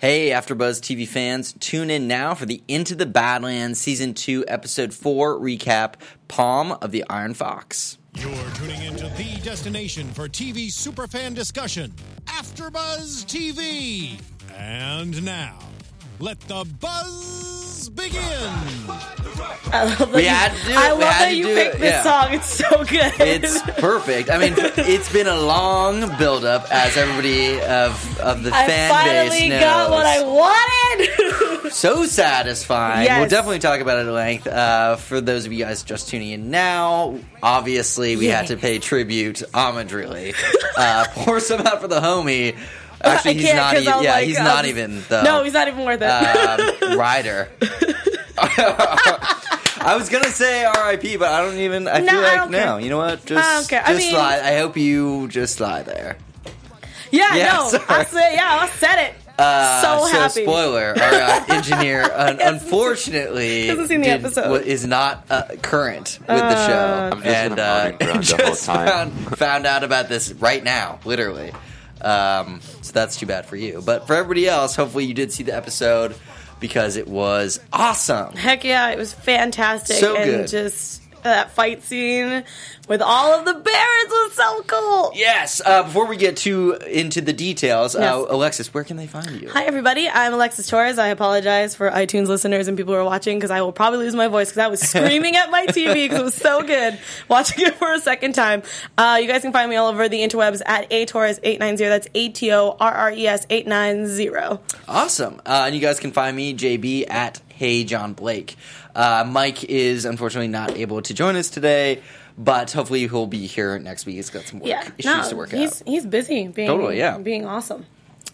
Hey, AfterBuzz TV fans, tune in now for the Into the Badlands Season 2, Episode 4 recap, Palm of the Iron Fox. You're tuning into the destination for TV superfan discussion, AfterBuzz TV. And now, let the buzz begin. I love that you picked this song. It's so good. It's perfect. I mean, it's been a long build-up, as everybody of the fan base knows. I finally got what I wanted. So satisfying. Yes. We'll definitely talk about it at length. For those of you guys just tuning in now, obviously we had to pay tribute, homage, really. Pour some out for the homie. Actually, he's not even worth it. Ryder. I was going to say R.I.P., but I don't even... I feel like, no. You know what? I hope you just lie there. I said it. So happy. Spoiler, our engineer, unfortunately, is not current with the show. I'm just in a party ground the whole time. Found out about this right now, literally. So that's too bad for you. But for everybody else, hopefully you did see the episode because it was awesome. Heck yeah, it was fantastic. So and good. Just that fight scene with all of the bears was so cool. Yes. Before we get too into the details, Alexis, where can they find you? Hi, everybody. I'm Alexis Torres. I apologize for iTunes listeners and people who are watching because I will probably lose my voice because I was screaming at my TV because it was so good watching it for a second time. You guys can find me all over the interwebs at atorres890. That's ATORRES890. Awesome. And you guys can find me, JB, at HeyJohnBlake. Mike is unfortunately not able to join us today, but hopefully he'll be here next week. He's got some work issues to work out. He's busy being awesome.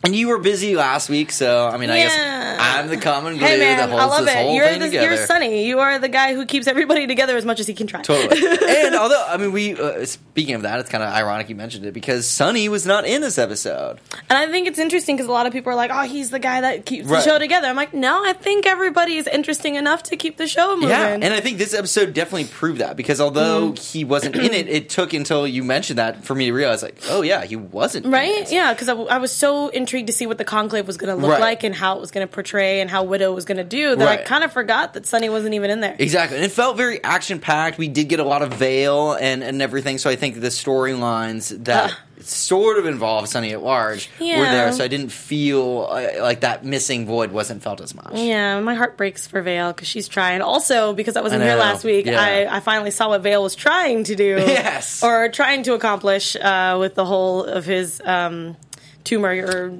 And you were busy last week, so I mean, I guess I'm the common glue that holds this whole thing together. You're Sunny. You are the guy who keeps everybody together as much as he can try. Totally. And although, I mean, we speaking of that, it's kind of ironic you mentioned it because Sunny was not in this episode. And I think it's interesting because a lot of people are like, "Oh, he's the guy that keeps the show together." I'm like, no, I think everybody is interesting enough to keep the show moving. Yeah, and I think this episode definitely proved that because although he wasn't in it, it took until you mentioned that for me to realize, like, oh yeah, he wasn't in it. Yeah, because I was so intrigued to see what the conclave was going to look like and how it was going to portray and how Widow was going to do that I kind of forgot that Sunny wasn't even in there. Exactly. And it felt very action-packed. We did get a lot of Veil and everything, so I think the storylines that sort of involved Sunny at large were there, so I didn't feel like that missing void wasn't felt as much. Yeah, my heart breaks for Veil because she's trying. Also, because I wasn't here last week, I finally saw what Veil was trying to do or trying to accomplish with the whole of his... tumor or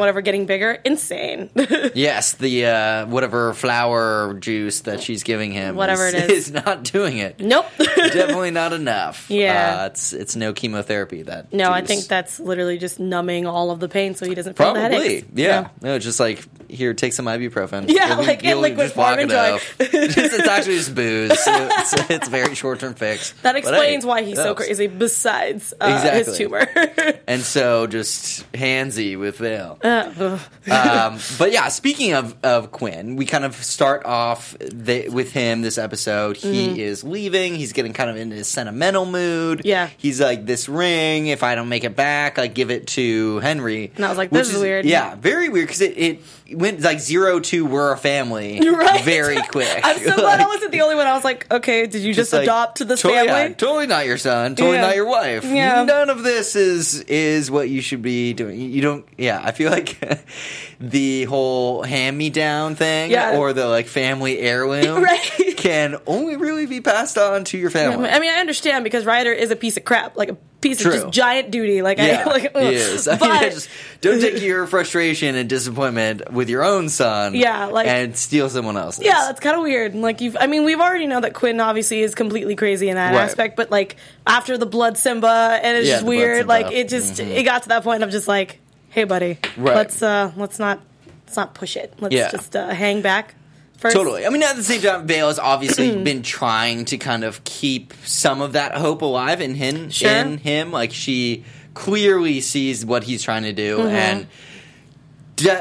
whatever getting bigger. Insane. Yes, the whatever flower juice that she's giving him is not doing it. Nope. Definitely not enough. Yeah. It's no chemotherapy, that juice. I think that's literally just numbing all of the pain so he doesn't feel the headaches. Probably, yeah. No, it's just like, here, take some ibuprofen. Yeah, liquid form and joy. It's actually just booze. So it's a very short-term fix. That explains why he's so crazy besides his tumor. And so just handsy with Veil. But yeah, speaking of Quinn, we kind of start off with him this episode. He is leaving. He's getting kind of in his sentimental mood. Yeah. He's like, this ring, if I don't make it back, like give it to Henry. And I was like, this is weird. Yeah, very weird because it went like 0 to we're a family very quick. I'm so glad I wasn't the only one. I was like, okay, did you just adopt this family? Yeah, totally not your son. Totally not your wife. Yeah. None of this is what you should be doing. You don't... Yeah, I feel like the whole hand-me-down thing or the, like, family heirloom can only really be passed on to your family. I mean, I understand because Ryder is a piece of crap. Like, a piece of just giant duty. Like, he is. But, just don't take your frustration and disappointment with your own son and steal someone else's. Yeah, that's kind of weird. And, like, we've already know that Quinn obviously is completely crazy in that aspect, but, like, after the blood Simba, and it's just weird. Like, it just... It got to that point of just like, hey, buddy, let's not push it. Let's just hang back first. Totally. I mean, at the same time, Veil has obviously been trying to kind of keep some of that hope alive in him. Sure. In him. Like, she clearly sees what he's trying to do and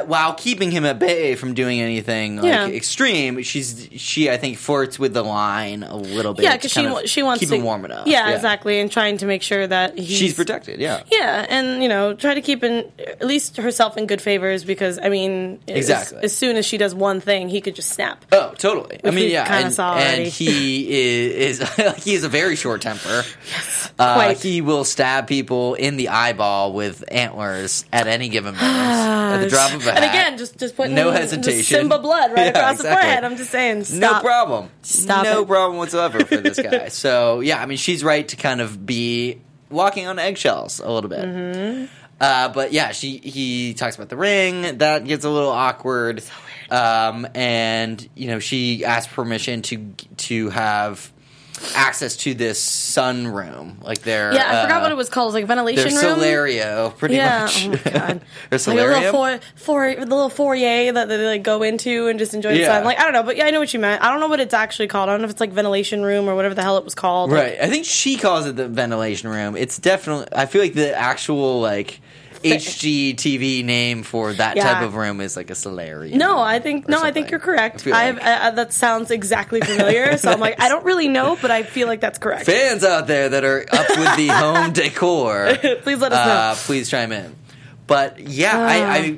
while keeping him at bay from doing anything like extreme, she I think flirts with the line a little bit. Yeah, because she wants keep to keep him warm enough. Yeah, exactly, and trying to make sure that she's protected. Yeah, yeah, and you know, try to keep at least herself in good favors, because I mean, exactly, as soon as she does one thing, he could just snap. Oh, totally. I mean, yeah, and he is like, he is a very short temper. Yes, quite. He will stab people in the eyeball with antlers at any given moment at the drop. And again, just putting no hesitation, Simba blood right across the forehead. I'm just saying, stop. No problem. Stop. No problem whatsoever for this guy. So yeah, I mean, she's right to kind of be walking on eggshells a little bit. Mm-hmm. But yeah, he talks about the ring. That gets a little awkward. So weird. And you know, she asks permission to have access to this sun room, like their I forgot what it was called. It was like a ventilation room, solario, pretty much. Oh my god, their solarium, like the little foyer that they like go into and just enjoy the sun. Like I don't know, but yeah, I know what you meant. I don't know what it's actually called. I don't know if it's like ventilation room or whatever the hell it was called. Right, I think she calls it the ventilation room. It's definitely. I feel like the actual like HGTV name for that type of room is like a solarium. I think you're correct. I that sounds exactly familiar. So I'm like, I don't really know, but I feel like that's correct. Fans out there that are up with the home decor, please let us know. Please chime in. But yeah,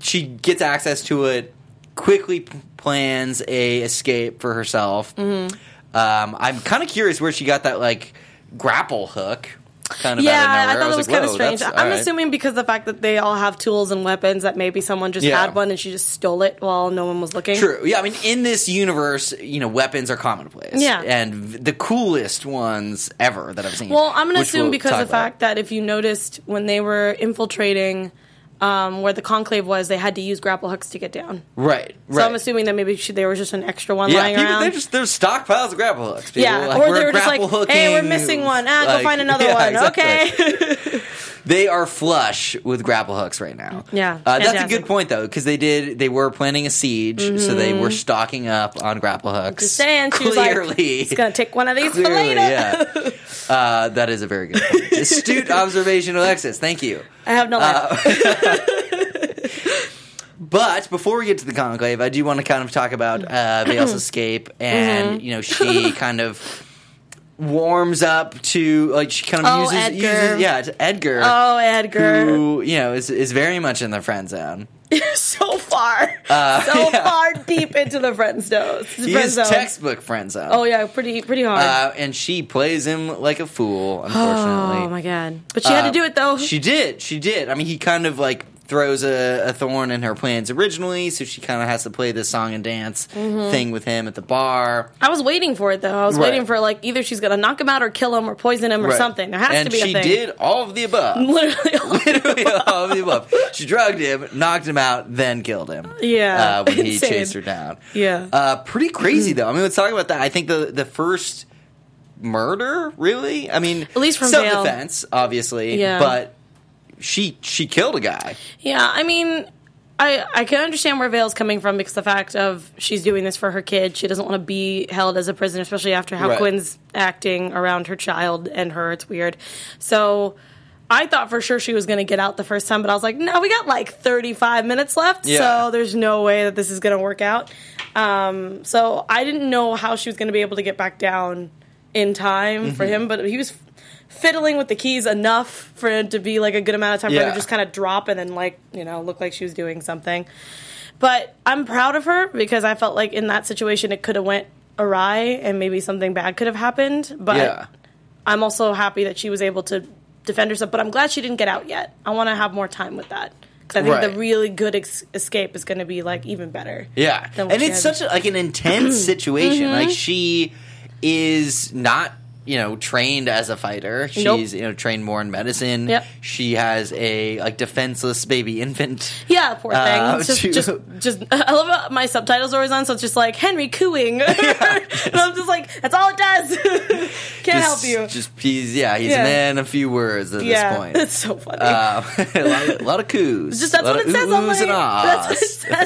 she gets access to it. Quickly plans a escape for herself. Mm-hmm. I'm kind of curious where she got that like grapple hook. Kind of out of nowhere. I thought it was kind of strange. I'm assuming because the fact that they all have tools and weapons that maybe someone just had one and she just stole it while no one was looking. True. Yeah, I mean, in this universe, you know, weapons are commonplace. Yeah. And the coolest ones ever that I've seen. Well, I'm going to assume because of the fact that if you noticed when they were infiltrating where the conclave was, they had to use grapple hooks to get down. Right. So I'm assuming that maybe there was just an extra one lying around. Yeah, there's stockpiles of grapple hooks. People. Yeah, like, or they were just like, hey, we're missing one. Go find another one. Exactly. Okay. They are flush with grapple hooks right now. Yeah. That's a good point, though, because they were planning a siege, so they were stocking up on grapple hooks. Just saying, she was like, it's going to take one of these for later. Yeah. That is a very good point. Astute observation, Alexis. Thank you. I have no life. But before we get to the conclave, I do want to kind of talk about Veil's escape. And, you know, she kind of warms up to, like, she kind of uses Edgar. Oh, Edgar. Who, you know, is very much in the friend zone. So far deep into the friend zone. He's textbook friend zone. Oh yeah, pretty hard. And she plays him like a fool, unfortunately. Oh my god! But she had to do it though. She did. I mean, he kind of like throws a thorn in her plans originally, so she kind of has to play this song and dance thing with him at the bar. I was waiting for it, though. I was waiting for, like, either she's going to knock him out or kill him or poison him or something. There has to be a thing. And she did all of the above. Literally all of the above. She drugged him, knocked him out, then killed him. Yeah. When he chased her down. Yeah. Pretty crazy, though. I mean, let's talk about that. I think the first murder, really? I mean, at least from self-defense, obviously. Yeah. But She killed a guy. Yeah, I mean, I can understand where Veil's coming from because the fact of she's doing this for her kid. She doesn't want to be held as a prisoner, especially after how Quinn's acting around her child and her. It's weird. So I thought for sure she was going to get out the first time, but I was like, no, we got like 35 minutes left, so there's no way that this is going to work out. So I didn't know how she was going to be able to get back down in time for him, but he was fiddling with the keys enough for it to be like a good amount of time for her to just kind of drop and then like, you know, look like she was doing something. But I'm proud of her because I felt like in that situation it could have went awry and maybe something bad could have happened. But I'm also happy that she was able to defend herself. But I'm glad she didn't get out yet. I want to have more time with that. Because I think the really good escape is going to be like even better. Yeah. And it's such like an intense situation. Like she is not, you know, trained as a fighter. She's, you know, trained more in medicine. Yep. She has a, like, defenseless baby infant. Yeah, poor thing. I love how my subtitles are always on, so it's just like, Henry cooing. And I'm just like, that's all it does. Can't help you. He's a man, a few words at this point. That's so funny. A lot of coos. That's what it says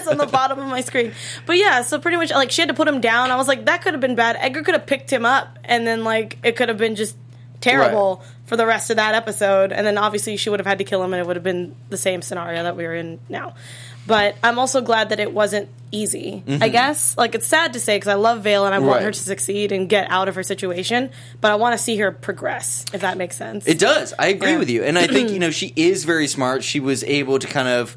on the bottom of my screen. But yeah, so pretty much, like, she had to put him down. I was like, that could have been bad. Edgar could have picked him up, and then, like, it could have been just terrible for the rest of that episode. And then obviously she would have had to kill him and it would have been the same scenario that we were in now. But I'm also glad that it wasn't easy, I guess. Like, it's sad to say because I love Veil and I want her to succeed and get out of her situation, but I want to see her progress, if that makes sense. It does. I agree with you. And I think, you know, she is very smart. She was able to kind of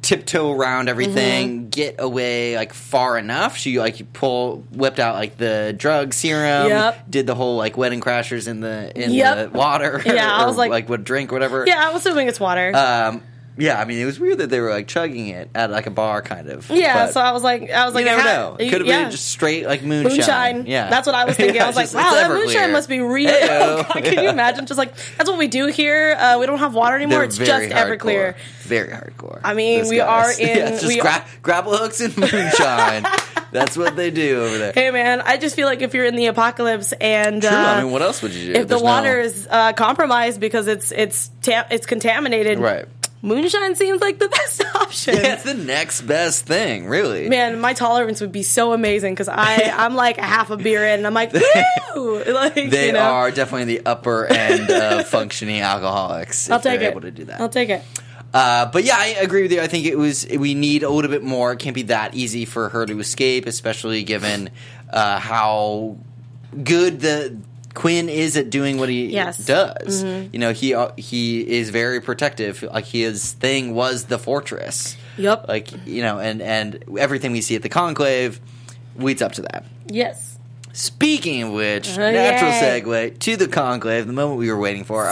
tiptoe around everything, get away, like, far enough. She, like, whipped out, like, the drug serum, did the whole, like, wedding crashers in the water. Yeah, I was like what drink, whatever. Yeah, I was assuming it's water. Yeah, I mean, it was weird that they were, like, chugging it at, like, a bar, kind of. Yeah, but so I was like... You never know. It could have been just straight, like, moonshine. Yeah. That's what I was thinking. I was like, wow, that moonshine must be real. Oh, God, can you imagine? Just, like, that's what we do here. We don't have water anymore. It's just Everclear. Very hardcore. I mean, we are in... Yeah, just grapple hooks and moonshine. That's what they do over there. Hey, man, I just feel like if you're in the apocalypse and... True, I mean, what else would you do? If the water is compromised because it's contaminated... Right. Moonshine seems like the best option. Yeah, it's the next best thing, really. Man, my tolerance would be so amazing because I'm like a half a beer in and I'm like, woo! Like, they are definitely the upper end of functioning alcoholics. I'll take it. Able to do that. I'll take it. But yeah, I agree with you. I think we need a little bit more. It can't be that easy for her to escape, especially given how good Quinn is at doing what he does. Mm-hmm. You know, he is very protective. Like, his thing was the fortress. Yep. Like, you know, and everything we see at the conclave leads up to that. Yes. Speaking of which, natural segue to the conclave, the moment we were waiting for.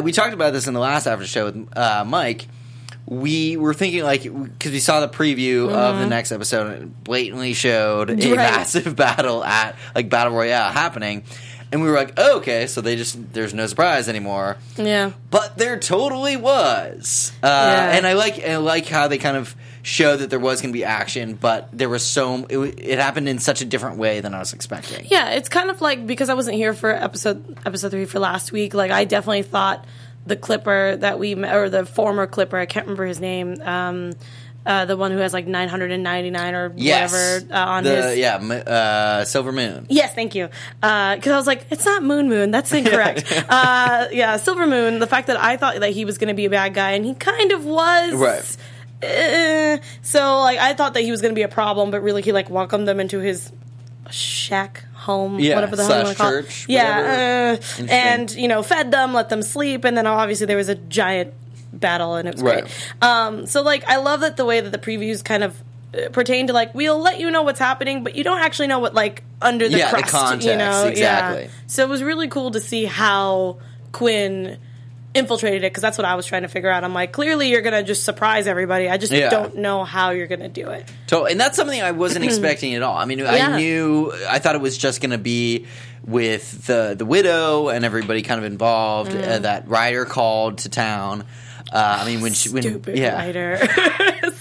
We talked about this in the last after show with Mike. We were thinking, like, because we saw the preview of the next episode, and it blatantly showed a massive battle at, like, Battle Royale happening. And we were like, oh, okay, so there's no surprise anymore. Yeah. But there totally was. And I like how they kind of show that there was going to be action, but there was it happened in such a different way than I was expecting. Yeah, it's kind of like, because I wasn't here for episode 3 for last week, like, I definitely thought... The Clipper that we met, or the former Clipper, I can't remember his name, the one who has like 999 or whatever on his... Silver Moon. Yes, thank you. Because I was like, it's not Moon, that's incorrect. Silver Moon, the fact that I thought that he was going to be a bad guy, and he kind of was... Right. So, like, I thought that he was going to be a problem, but really he, like, welcomed them into his shack... home, whatever the hell you want to call it. Yeah, and, you know, fed them, let them sleep, and then obviously there was a giant battle, and it was great. So, like, I love that the way that the previews kind of pertain to, like, we'll let you know what's happening, but you don't actually know what, like, under the crust, the context, you know? Exactly. Yeah. So it was really cool to see how Quinn... infiltrated it, because that's what I was trying to figure out. I'm like, clearly you're going to just surprise everybody. I just don't know how you're going to do it. Totally. And that's something I wasn't expecting at all. I mean, I thought it was just going to be with the widow and everybody kind of involved, that Ryder called to town. I mean, when Ryder.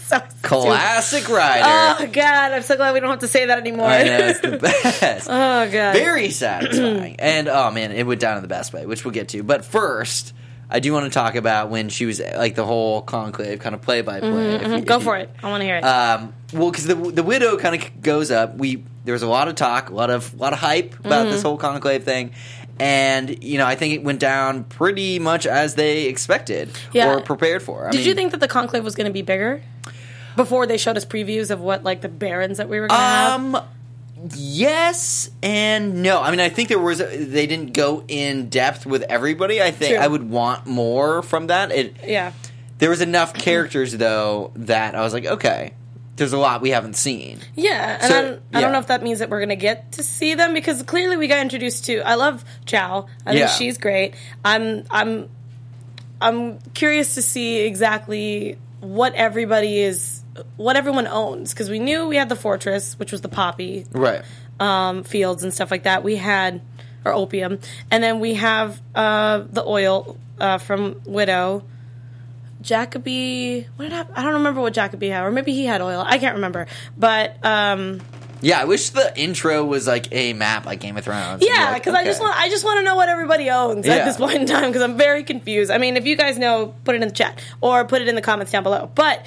So classic Ryder. Oh, God. I'm so glad we don't have to say that anymore. I know, it's the best. Oh, God. Very satisfying. And, oh, man, it went down in the best way, which we'll get to. But first... I do want to talk about when she was, like, the whole conclave kind of play-by-play. Go for it. I want to hear it. Well, because the widow kind of goes up. There was a lot of talk, a lot of hype about this whole conclave thing. And, you know, I think it went down pretty much as they expected or prepared for. I mean, you think that the conclave was going to be bigger before they showed us previews of what, like, the barons that we were going to have? Yes and no. I mean, I think they didn't go in depth with everybody. I think I would want more from that. There was enough characters though that I was like, okay, there's a lot we haven't seen. Yeah, and so, I don't know if that means that we're gonna get to see them because clearly we got introduced to. I love Chow. I mean, she's great. I'm curious to see exactly what everyone owns, because we knew we had the fortress, which was the poppy fields and stuff like that. We had our opium, and then we have the oil from Widow. Jacobee, what did I don't remember what Jacobee had, or maybe he had oil. I can't remember, but I wish the intro was like a map, like Game of Thrones. Yeah, because I just want to know what everybody owns at this point in time, because I'm very confused. I mean, if you guys know, put it in the chat or put it in the comments down below. But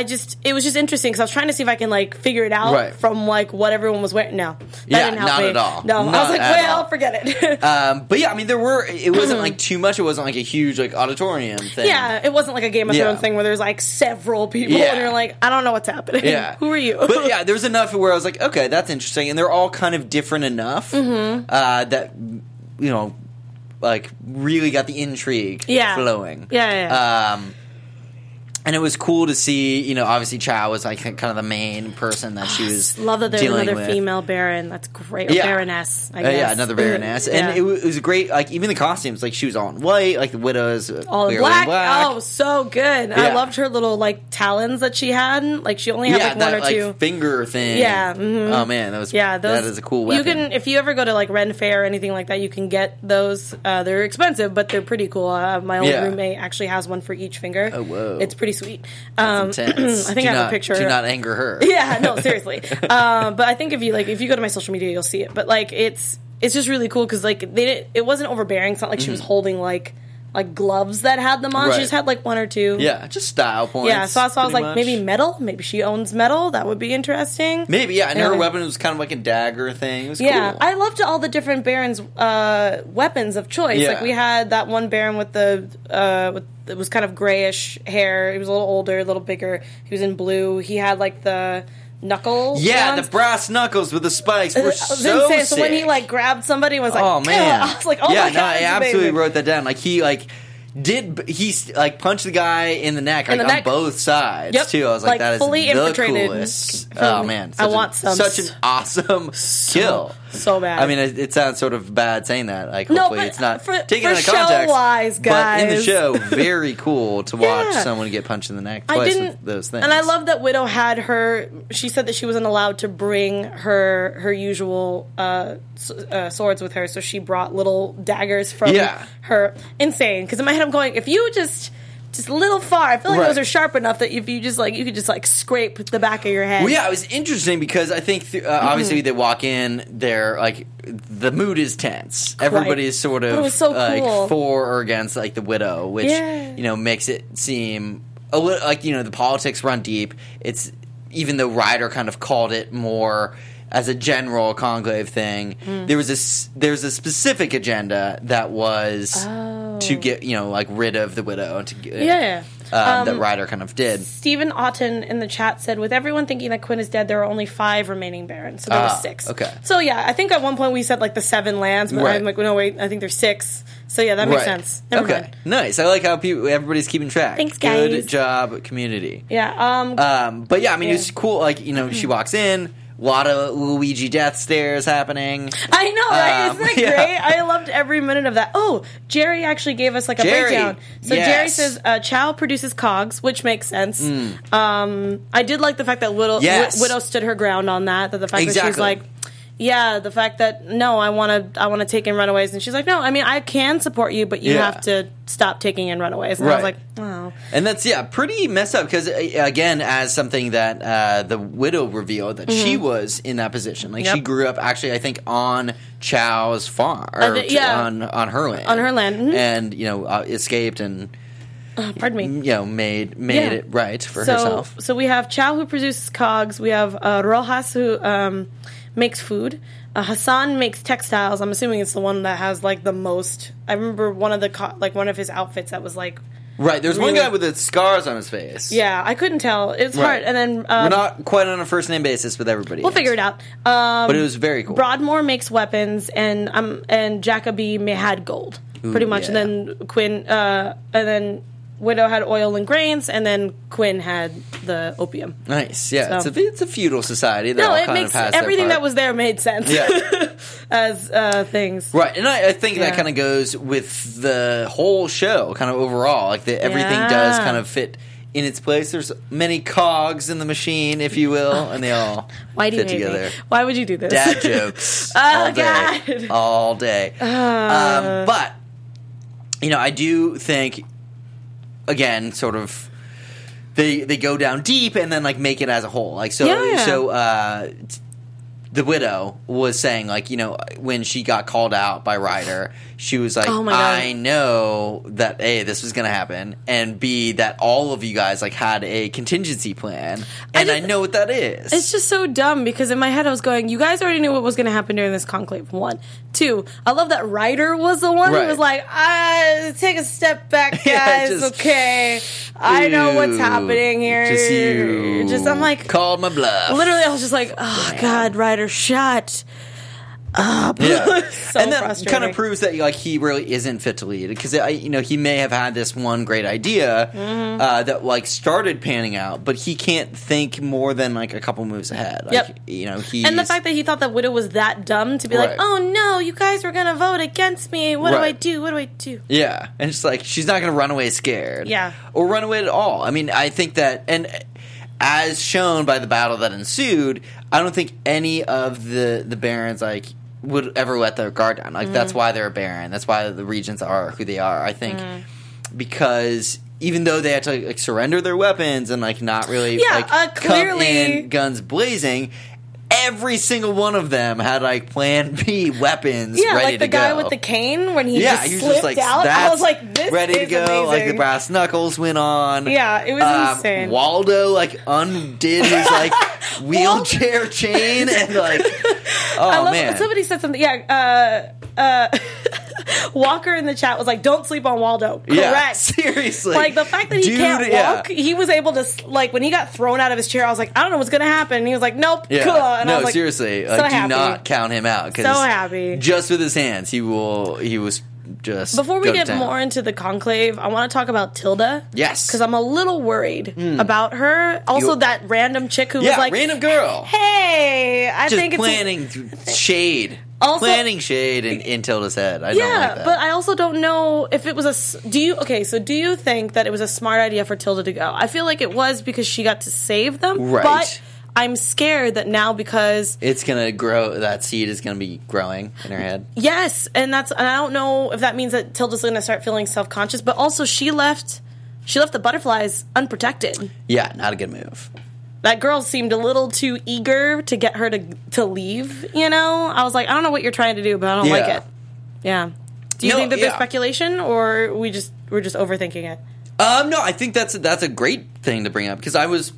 it was just interesting because I was trying to see if I can like figure it out from like what everyone was wearing. No, that didn't help me. At all. No, not I was like, well, forget it. But yeah, I mean, there were. It wasn't like too much. It wasn't like a huge like auditorium thing. Yeah, it wasn't like a Game of Thrones thing where there's like several people and you're like, I don't know what's happening. Yeah. Who are you? But yeah, there was enough where I was like, okay, that's interesting, and they're all kind of different enough that you know, like really got the intrigue flowing. Yeah. And it was cool to see, you know, obviously Chow was like kind of the main person that she was dealing with. Love that there's another female baron. That's great. Or baroness, I guess. Yeah, another baroness. And it was great. Like, even the costumes. Like, she was all in white. Like, the Widow's all in black. Oh, so good. Yeah. I loved her little, like, talons that she had. Like, she only had, like, one or two. Yeah, that, like, finger thing. Yeah. Mm-hmm. Oh, man. That was, that is a cool weapon. You can, if you ever go to, like, Ren Fair or anything like that, you can get those. They're expensive, but they're pretty cool. My old roommate actually has one for each finger. Oh, whoa. It's pretty sweet. I think I have a picture. Do not anger her. Yeah, no, seriously. But I think if you go to my social media, you'll see it. But like it's just really cool because like it wasn't overbearing. It's not like she was holding like gloves that had them on. Right. She just had like one or two. Yeah, just style points. Yeah, so I was like, maybe metal. Maybe she owns metal. That would be interesting. Maybe, yeah. And her weapon was kind of like a dagger thing. It was cool. I loved all the different barons' weapons of choice. Yeah. Like we had that one baron with the it was kind of grayish hair. He was a little older, a little bigger. He was in blue. He had like the knuckles. Yeah, the brass knuckles with the spikes were so sick. So when he like grabbed somebody, was like, oh man, I was like, oh my god, I absolutely wrote that down. Like he punched the guy in the neck on both sides too. I was like that is fully infiltrated. Coolest. Oh man, I want some. Such an awesome kill. So bad. I mean, it sounds sort of bad saying that. Like, hopefully, it's not taken out of context. Show-wise, guys. But in the show, very cool to watch someone get punched in the neck twice with those things. And I love that Widow had her. She said that she wasn't allowed to bring her usual swords with her, so she brought little daggers from her. Insane. Because in my head, I'm going, if you just a little far. I feel like those are sharp enough that if you just like, you could just like scrape the back of your head. Well, yeah, it was interesting because I think obviously they walk in, they're like the mood is tense. Everybody is sort of like for or against like the Widow, which you know makes it seem a little like you know the politics run deep. It's even though Ryder kind of called it more as a general conclave thing, there was a specific agenda that was to get you know like rid of the Widow. To get, that Ryder kind of did. Stephen Otten in the chat said, "With everyone thinking that Quinn is dead, there are only 5 remaining barons, so there were 6. Okay, so yeah, I think at one point we said like the 7 lands, but I'm like, no wait, I think there's 6. So yeah, that makes sense. Never mind. Nice. I like how everybody's keeping track. Thanks, guys. Good job, community. Yeah. But yeah, I mean, it's cool. Like you know, she walks in. A lot of Luigi death stares happening. I know, right? Isn't that great? I loved every minute of that. Oh, Jerry actually gave us like a breakdown. So Jerry says, Chow produces cogs, which makes sense. I did like the fact that Widow stood her ground on that. That the fact that she's like, yeah, the fact that no, I want to take in runaways, and she's like, no, I mean, I can support you, but you have to stop taking in runaways. And I was like, wow. And that's pretty messed up because again, as something that the Widow revealed that she was in that position, like she grew up actually, I think, on Chow's farm, on her land, and you know, escaped and. Pardon me. You know, made it right for herself. So we have Chow who produces cogs. We have Rojas who makes food. Hassan makes textiles. I'm assuming it's the one that has like the most. I remember one of his outfits that was like. Right, there's one guy with the scars on his face. Yeah, I couldn't tell. It's hard. And then we're not quite on a first name basis with everybody. We'll figure it out. But it was very cool. Broadmoor makes weapons, and Jacobee had gold, pretty much. Yeah. And then Quinn, and then. Widow had oil and grains, and then Quinn had the opium. Nice, yeah. So. It's a feudal society. Everything that was there made sense as things. Right, and I think that kind of goes with the whole show, kind of overall. Like, everything does kind of fit in its place. There's many cogs in the machine, if you will, and they all fit together. Why would you do this? Dad jokes. All day. But, you know, I do think... Again, sort of, they go down deep and then like make it as a whole. Like so the widow was saying, like, you know, when she got called out by Ryder, she was like, oh, I know that, A, this was going to happen, and B, that all of you guys, like, had a contingency plan, and I know what that is. It's just so dumb, because in my head I was going, you guys already knew what was going to happen during this conclave, 1, 2, I love that Ryder was the one who was like, take a step back, guys, okay, I know what's happening here. Just you. I'm like, called my bluff. Literally, I was just like, oh, damn. God, Ryder, shut up. Yeah. So and that kind of proves that, like, he really isn't fit to lead, because, you know, he may have had this one great idea that, like, started panning out, but he can't think more than, like, a couple moves ahead. Like, you know, and the fact that he thought that Widow was that dumb to be like, oh, no, you guys were going to vote against me. What do I do? What do I do? Yeah. And it's like, she's not going to run away scared. Yeah. Or run away at all. I mean, I think that – and as shown by the battle that ensued, I don't think any of the barons, like, would ever let their guard down. Like, that's why they're a baron. That's why the regents are who they are, I think. Because even though they had to, like, surrender their weapons and, like, not really, like, clearly, come in guns blazing, every single one of them had, like, Plan B weapons ready to go. Yeah, like the guy with the cane when he just slipped out. I was like, this is ready to go. Amazing. Like, the brass knuckles went on. Yeah, it was insane. Waldo, like, undid his, like, wheelchair chain and, like, oh, I love, man. Somebody said something. Yeah, Walker in the chat was like, don't sleep on Waldo. Correct. Yeah, seriously. Like, the fact that he can't walk, he was able to, like, when he got thrown out of his chair, I was like, I don't know what's going to happen. And he was like, nope. Yeah. And no, I was like, seriously. Like, do not count him out. So happy. Just with his hands, he was just. Before we get more into the conclave, I want to talk about Tilda. Yes. Because I'm a little worried about her. Also, that random chick who was like, random girl. Hey, I think it's planning shade. Also, planning shade in Tilda's head. I don't like that. Yeah, but I also don't know if it was a... do you think that it was a smart idea for Tilda to go? I feel like it was because she got to save them. Right. But I'm scared that now because... It's going to grow... That seed is going to be growing in her head. Yes, and I don't know if that means that Tilda's going to start feeling self-conscious, but also she left the butterflies unprotected. Yeah, not a good move. That girl seemed a little too eager to get her to leave, you know? I was like, I don't know what you're trying to do, but I don't like it. Yeah. Do you think that there's speculation, or we're just overthinking it? No, I think that's a great thing to bring up, because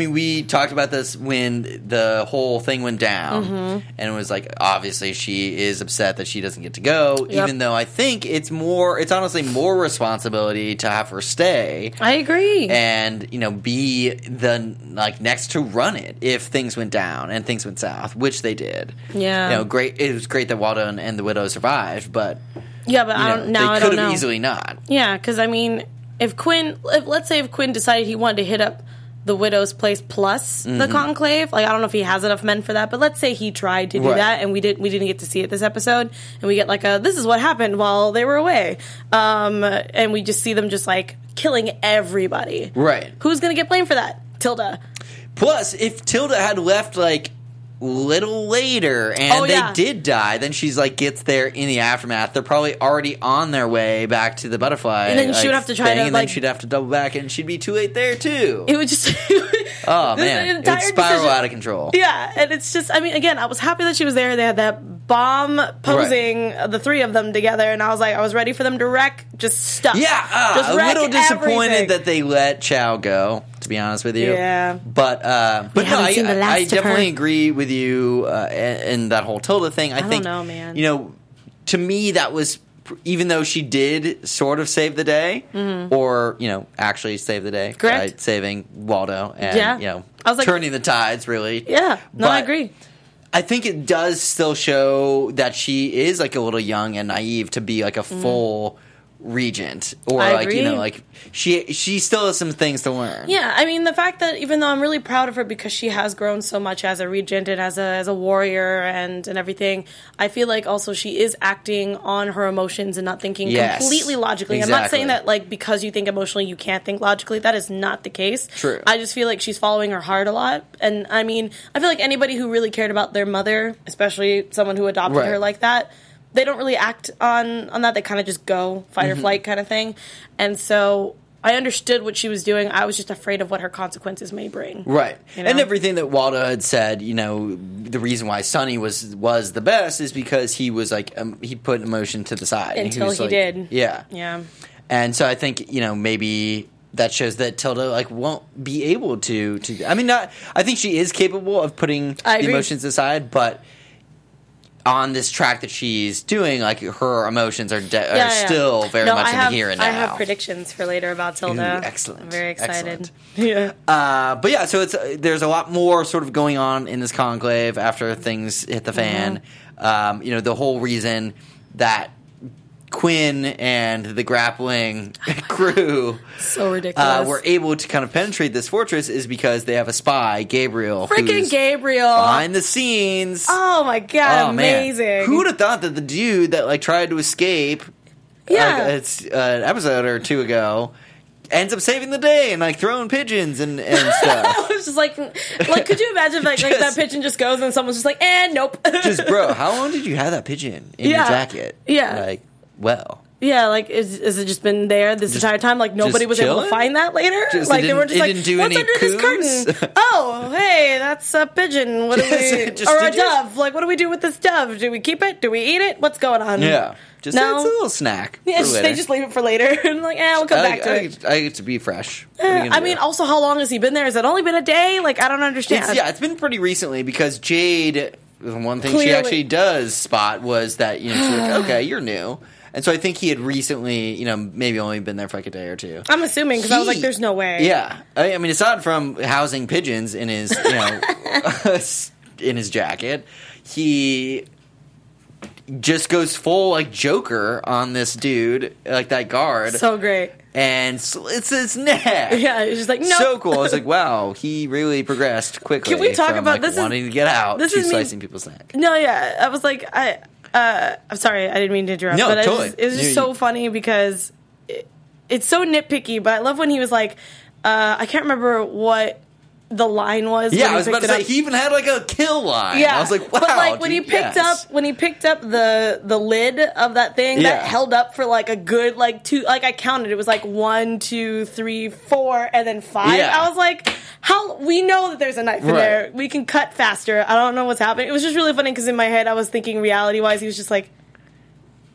we talked about this when the whole thing went down, and it was like, obviously she is upset that she doesn't get to go, even though I think it's honestly more responsibility to have her stay. I agree. And, you know, be the, like, next to run it if things went down and things went south, which they did. Yeah. You know, great. It was great that Waldo and the widow survived, but... Yeah, but I don't know. They could have easily not. Yeah, because, I mean, if Quinn decided he wanted to hit up the widow's place plus the conclave. Like, I don't know if he has enough men for that, but let's say he tried to do that, and we didn't get to see it this episode, and we get like this is what happened while they were away. And we just see them just like killing everybody. Right. Who's going to get blamed for that? Tilda. Plus, if Tilda had left like little later and they did die, then she's like gets there in the aftermath. They're probably already on their way back to the butterfly, and then she would have to try to, and then she'd have to double back, and she'd be too late there too. It would just oh man, it would spiral out of control. Yeah, and it's just, I mean, again, I was happy that she was there. They had that bomb posing the three of them together, and I was like, I was ready for them to wreck just stuff. Yeah, just wreck a little disappointed that they let Chow go, to be honest with you. Yeah, but no, I definitely agree with you and that whole Tilda thing. I think, don't know, man. You know, to me that was, even though she did sort of save the day, or, you know, actually save the day, correct? By saving Waldo and you know, I was like, turning the tides, really. Yeah, no, but I agree. I think it does still show that she is like a little young and naive to be like a full regent, or like, you know, like she still has some things to learn. Yeah, I mean, the fact that, even though I'm really proud of her because she has grown so much as a regent and as a warrior and everything, I feel like also she is acting on her emotions and not thinking completely logically. Exactly. I'm not saying that like because you think emotionally you can't think logically. That is not the case. True. I just feel like she's following her heart a lot, and I mean, I feel like anybody who really cared about their mother, especially someone who adopted her like that, they don't really act on that. They kind of just go fight or flight kind of thing. And so I understood what she was doing. I was just afraid of what her consequences may bring. Right. You know? And everything that Waldo had said, you know, the reason why Sunny was the best is because he was like, he put emotion to the side. Until he did. Yeah. Yeah. And so I think, you know, maybe that shows that Tilda, like, won't be able to I mean, not. I think she is capable of putting the emotions aside, but on this track that she's doing, like, her emotions are still very much in the here and now. I have predictions for later about Tilda. Ooh, excellent. I'm very excited. Excellent. Yeah. But yeah, so it's there's a lot more sort of going on in this conclave after things hit the fan. Mm-hmm. You know, the whole reason that Quinn and the grappling crew so ridiculous were able to kind of penetrate this fortress is because they have a spy, Gabriel. Freaking Gabriel. Behind the scenes. Oh, my God. Oh, amazing. Man. Who would have thought that the dude that, like, tried to escape it's an episode or two ago ends up saving the day and, like, throwing pigeons and stuff. I was just like, could you imagine if, like, that pigeon just goes and someone's just like, nope. Just, bro, how long did you have that pigeon in your jacket? Yeah. Like, well. Yeah, like, is it just been there this entire time? Like, nobody was able to find that later? Like, they were just like, what's under this curtain? Oh, hey, that's a pigeon. What do or a dove. Like, what do we do with this dove? Do we keep it? Do we eat it? What's going on? Yeah. Just it's a little snack. Yeah, they just leave it for later. And like, we'll come back to it. I get to be fresh. I mean, also, how long has he been there? Has it only been a day? Like, I don't understand. It's been pretty recently because Jade, one thing she actually does spot was that, you know, she's like, okay, you're new. And so I think he had recently, you know, maybe only been there for like a day or two. I'm assuming, because I was like, there's no way. Yeah. I mean, aside from housing pigeons in his, you know, in his jacket, he just goes full, like, Joker on this dude, like that guard. So great. And slits his neck. Yeah, it's just like, no. So cool. I was like, wow, he really progressed quickly. Can we talk about like, this? Wanting to get out to slicing people's neck. No, yeah. I was like, I'm sorry, I didn't mean to interrupt. No, but totally. It was just so funny because it's so nitpicky, but I love when he was like, I can't remember what the line was. Yeah, I was about to say, he even had like a kill line. Yeah. I was like, wow. But like when he picked up the lid of that thing, that held up for like a good like two, like I counted, it was like 1, 2, 3, 4, and then 5. Yeah. I was like, we know that there's a knife in there. We can cut faster. I don't know what's happening. It was just really funny because in my head I was thinking reality-wise, he was just like,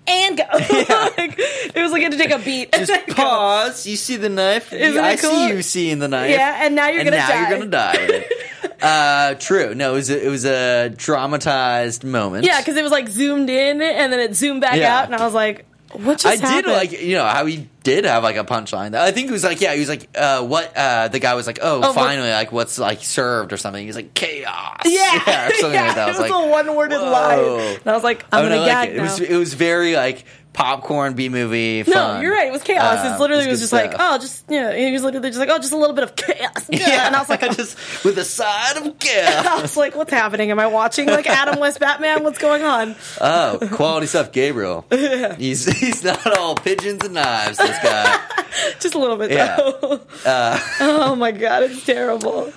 and go. Yeah. Like, it was like you had to take a beat. Just pause. Go. You see the knife. I cool? see you seeing the knife. Yeah, and now you're going to die. Now you're going to die. True. No, it was a dramatized moment. Yeah, because it was like zoomed in and then it zoomed back out, and I was like, what just happened? I did like, you know, how he did have like a punchline. I think it was like, he was like, what? The guy was like, finally, like what's like served or something. He was like, chaos. Yeah, or something like that. It was like, a one-worded lie. And I was like, I'm gonna gag now. It was very like popcorn B movie. No, you're right. It was chaos. It's literally it was just stuff. Like, he was literally just like, just a little bit of chaos. Yeah. And I was like, just with a side of chaos. I was like, what's happening? Am I watching like Adam West Batman? What's going on? Oh, quality stuff, Gabriel. Yeah. He's not all pigeons and knives. This guy, just a little bit. Yeah. Though. Oh my God, it's terrible.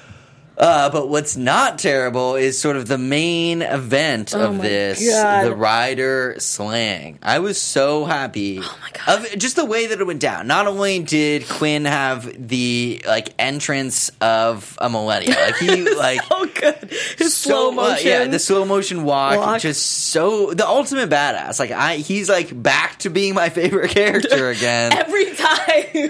But what's not terrible is sort of the main event of this, the Ryder slang. I was so happy of just the way that it went down. Not only did Quinn have the like entrance of a millennial, like he like so good, his slow motion, the slow motion walk, just so the ultimate badass. Like he's like back to being my favorite character again every time.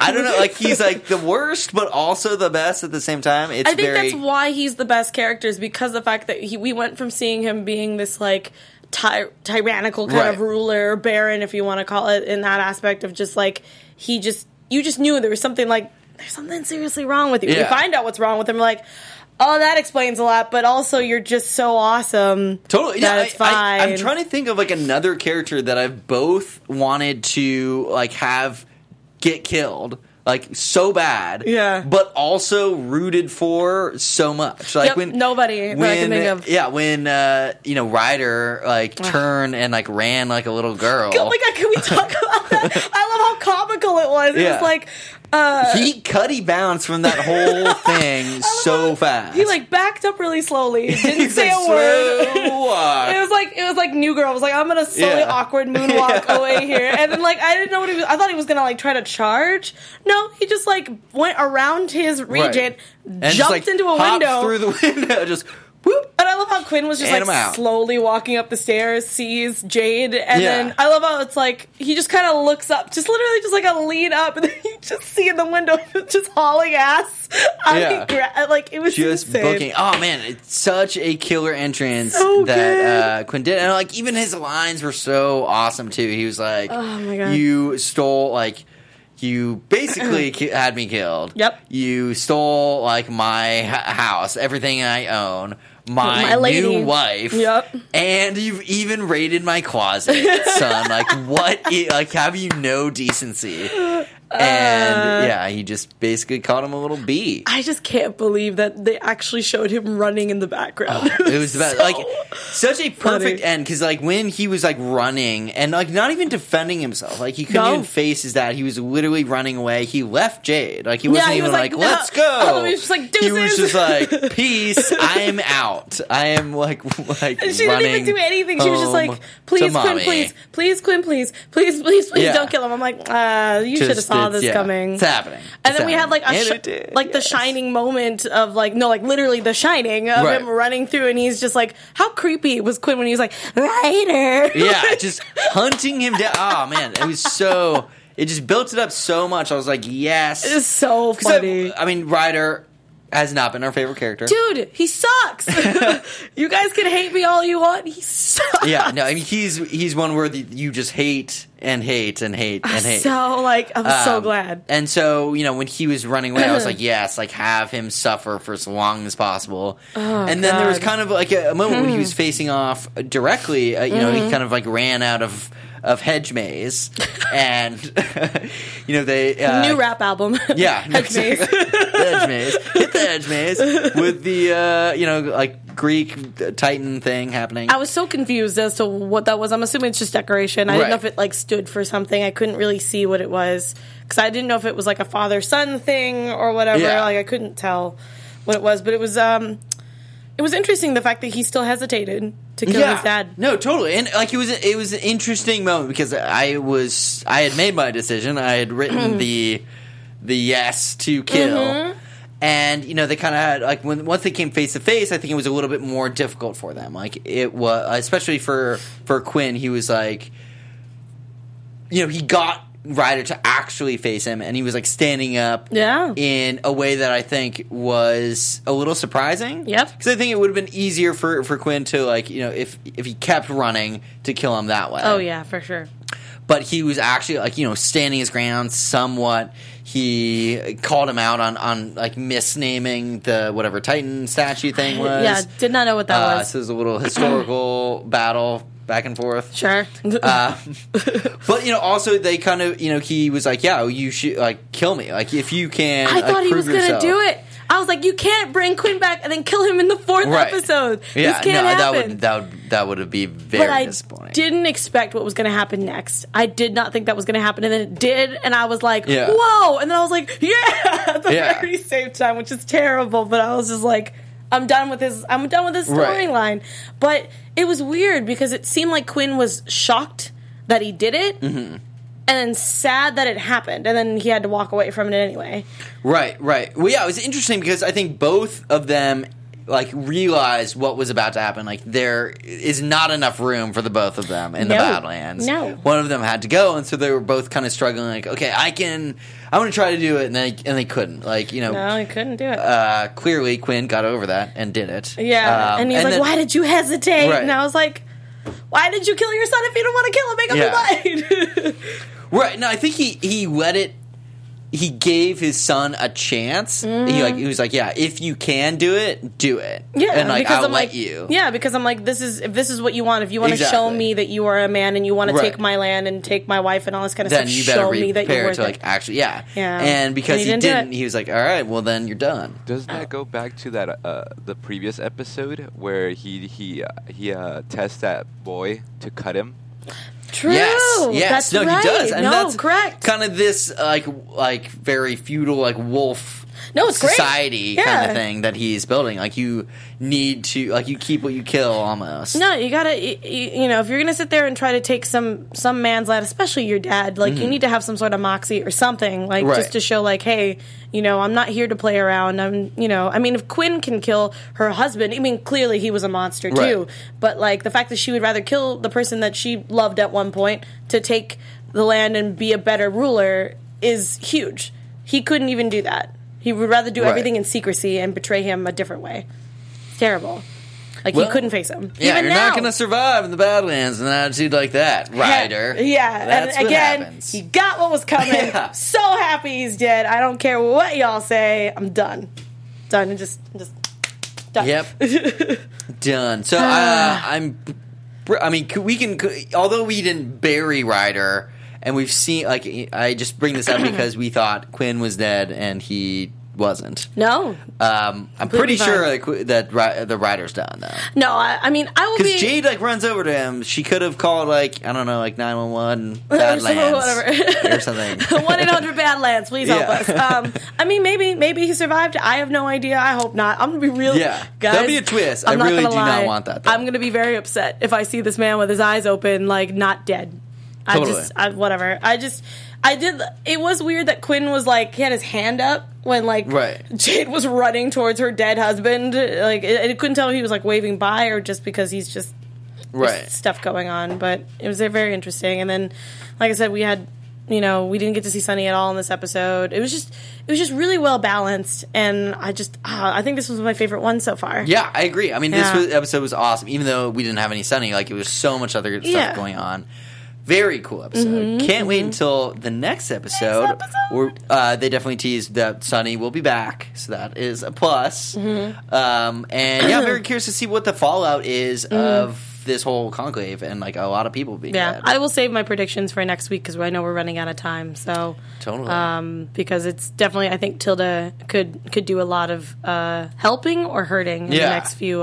I don't know, like he's like the worst, but also the best at the same time. I think that's why. He's the best character is because the fact that we went from seeing him being this like tyrannical kind of ruler, baron, if you want to call it, in that aspect of just like you just knew there was something like there's something seriously wrong with you. You find out what's wrong with him, like, oh, that explains a lot, but also you're just so awesome. Totally, yeah. It's fine. I'm trying to think of like another character that I've both wanted to like have get killed. Like, so bad. Yeah. But also rooted for so much. Like, nobody that I can think of. Yeah, when, you know, Ryder, like, turned and, like, ran like a little girl. Oh, my God, can we talk about that? I love how comical it was. It was like, He cutty bounced from that whole thing so fast. He like backed up really slowly, didn't say a word. It was like New Girl. It was like, I'm gonna slowly awkward moonwalk away here, and then like I didn't know what he was. I thought he was gonna like try to charge. No, he just like went around his regent, and jumped into a window, through the window, just. Whoop. And I love how Quinn was just like slowly walking up the stairs, sees Jade, and then I love how it's like he just kind of looks up, just literally just like a lean up, and then you just see in the window just hauling ass. Like it was just insane. Booking. Oh man, it's such a killer entrance that Quinn did, and like even his lines were so awesome too. He was like, "Oh my god, you stole like." You basically had me killed. Yep. You stole, like, my house, everything I own, my new wife. Yep. And you've even raided my closet, son. Like, what? Like, have you no decency? And, yeah, he just basically called him a little bee. I just can't believe that they actually showed him running in the background. It was about, such a perfect end. Because, like, when he was, like, running and, like, not even defending himself. Like, he couldn't even face his dad. He was literally running away. He left Jade. Like, he wasn't even like, let's go. Oh, he was just like, deuces. He was just like, peace, I'm out. I am, like and she didn't even do anything. She was just like, please, Quinn, please. Please, Quinn, please. Please, please, please don't kill him. I'm like, you should have stopped. All this coming. It's happening. And then we had like the shining moment of literally the shining of him running through, and he's just like, how creepy was Quinn when he was like, Ryder. Yeah, just hunting him down. Oh man, it was so it just built it up so much. I was like, yes. It is so funny. I mean, Ryder has not been our favorite character. Dude, he sucks. You guys can hate me all you want. He sucks. Yeah, no, I mean he's one where you just hate and hate and hate and hate. So, like, I'm so glad. And so, you know, when he was running away, I was like, yes, like, have him suffer for as long as possible. Then there was kind of, like, a moment when he was facing off directly. He kind of, like, ran out of hedge maze. And, you know, they... new rap album. Yeah. Hedge maze. Hedge maze. Hit the hedge maze with the, Greek Titan thing happening. I was so confused as to what that was. I'm assuming it's just decoration. I didn't know if it, like, stood for something. I couldn't really see what it was because I didn't know if it was, like, a father-son thing or whatever. Yeah. Like, I couldn't tell what it was. But it was interesting, the fact that he still hesitated to kill his dad. No, totally. And, like, it was an interesting moment because I had made my decision. I had written the yes to kill. Mm-hmm. And, you know, they kind of had, like, once they came face-to-face, I think it was a little bit more difficult for them. Like, it was, especially for Quinn, he was, like, you know, he got Ryder to actually face him, and he was, like, standing up in a way that I think was a little surprising. Yep. Because I think it would have been easier for Quinn to, like, you know, if he kept running, to kill him that way. Oh, yeah, for sure. But he was actually, like, you know, standing his ground somewhat. He called him out on like, misnaming the whatever Titan statue thing was. Yeah, did not know what that was. So it was a little historical battle back and forth. Sure. But, you know, also they kind of, you know, he was like, yeah, you should, like, kill me. Like, if you can, I thought he was going to do it. I was like, you can't bring Quinn back and then kill him in the fourth episode. Yeah, this can't happen. That would have been very disappointing. I didn't expect what was going to happen next. I did not think that was going to happen, and then it did, and I was like, whoa! And then I was like, at the very same time, which is terrible, but I was just like, I'm done with this storyline. Right. But it was weird because it seemed like Quinn was shocked that he did it. Mm-hmm. And then sad that it happened, and then he had to walk away from it anyway. Right. Well, yeah, it was interesting because I think both of them, like, realized what was about to happen. Like, there is not enough room for the both of them in the Badlands. No. One of them had to go, and so they were both kind of struggling, like, okay, I want to try to do it, and they couldn't. Like, you know. No, they couldn't do it. Clearly, Quinn got over that and did it. Yeah, and he's why did you hesitate? Right. And I was like, why did you kill your son if you don't want to kill him? Make up your mind. Right. No, I think he let it. He gave his son a chance. Mm. He was like, yeah, if you can do it, do it. Yeah, and like, I'll let you. Yeah, because I'm like, if this is what you want. If you want to show me that you are a man and you want to take my land and take my wife and all this kind of then stuff, you show me that you're worth it. Like, actually, yeah. And because he didn't, he was like, all right, well then you're done. Doesn't that go back to that the previous episode where he tests that boy to cut him? True. Yes. That's no, right. He does. And no, that's correct. Kind of this like very feudal, like wolf. No, it's society great. Kind of thing that he's building. Like, you need to, like, you keep what you kill, almost. No, you gotta, you know, if you're gonna sit there and try to take some man's lad, especially your dad, like, mm-hmm. you need to have some sort of moxie or something, like, right. just to show, like, hey, you know, I'm not here to play around. I'm, you know, I mean, if Quinn can kill her husband, I mean, clearly he was a monster, too. Right. But, like, the fact that she would rather kill the person that she loved at one point to take the land and be a better ruler is huge. He couldn't even do that. He would rather do everything in secrecy and betray him a different way. Terrible. Like, well, he couldn't face him. Yeah, even you're not going to survive in the Badlands in an attitude like that, Ryder. Yeah. That's and again, happens. He got what was coming. Yeah. So happy he's dead. I don't care what y'all say. I'm done. Done. And just done. Yep. Done. So, although we didn't bury Ryder... And we've seen, like, I just bring this up because we thought Quinn was dead and he wasn't. No. I'm pretty sure that the Ryder's done, though. No, I mean, I will be... Because Jade, like, runs over to him. She could have called, like, I don't know, like, 911 Badlands. Or something. 1-800 Badlands, please help us. I mean, maybe he survived. I have no idea. I hope not. I'm going to be real... Yeah, guys, that'll be a twist. I'm I really do lie. Not want that, though. I'm going to be very upset if I see this man with his eyes open, like, not dead. Totally. It was weird that Quinn was like, he had his hand up when like right. Jade was running towards her dead husband. Like, it couldn't tell if he was like waving by or just because he's just right. stuff going on. But it was very interesting. And then, like I said, we had, you know, we didn't get to see Sunny at all in this episode. It was just really well balanced. And I think this was my favorite one so far. Yeah, I agree. I mean, this episode was awesome. Even though we didn't have any Sunny, like it was so much other stuff going on. Very cool episode. Mm-hmm, Can't wait until the next episode. Where, they definitely teased that Sunny will be back, so that is a plus. Mm-hmm. And yeah, I'm very curious to see what the fallout is of this whole conclave and like a lot of people being dead. I will save my predictions for next week because I know we're running out of time. So totally, because it's definitely I think Tilda could do a lot of helping or hurting in the next few.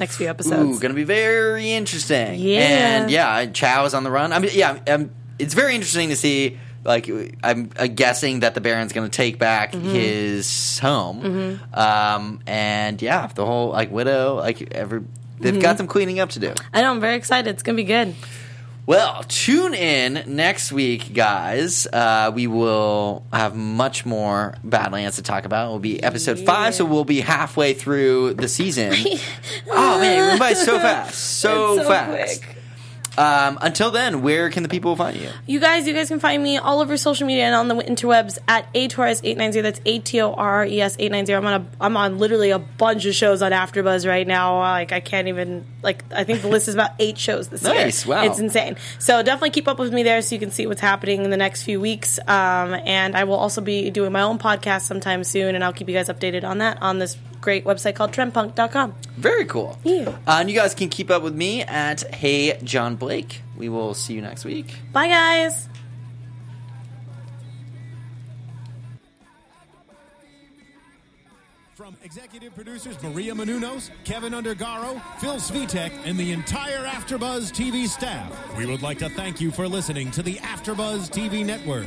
Next few episodes. Ooh, gonna be very interesting. Yeah. And yeah, Chow is on the run. I mean, yeah, it's very interesting to see, like, I'm guessing that the Baron's gonna take back his home. Mm-hmm. And yeah, the whole, like, Widow, like, they've got some cleaning up to do. I know, I'm very excited. It's gonna be good. Well, tune in next week, guys. We will have much more Badlands to talk about. It will be episode 5, so we'll be halfway through the season. Oh, man, it went by so fast. So fast. Quick. Until then, where can the people find you? You guys can find me all over social media and on the interwebs at atorres890. That's ATORRES 890. I'm on literally a bunch of shows on AfterBuzz right now. Like I can't even I think the list is about 8 shows this year. Nice, wow, it's insane. So definitely keep up with me there so you can see what's happening in the next few weeks. And I will also be doing my own podcast sometime soon, and I'll keep you guys updated on that on this great website called trendpunk.com. Very cool. Yeah. And you guys can keep up with me at HeyJohnBlake. We will see you next week. Bye, guys. From executive producers Maria Menounos, Kevin Undergaro, Phil Svitek, and the entire AfterBuzz TV staff, we would like to thank you for listening to the AfterBuzz TV network.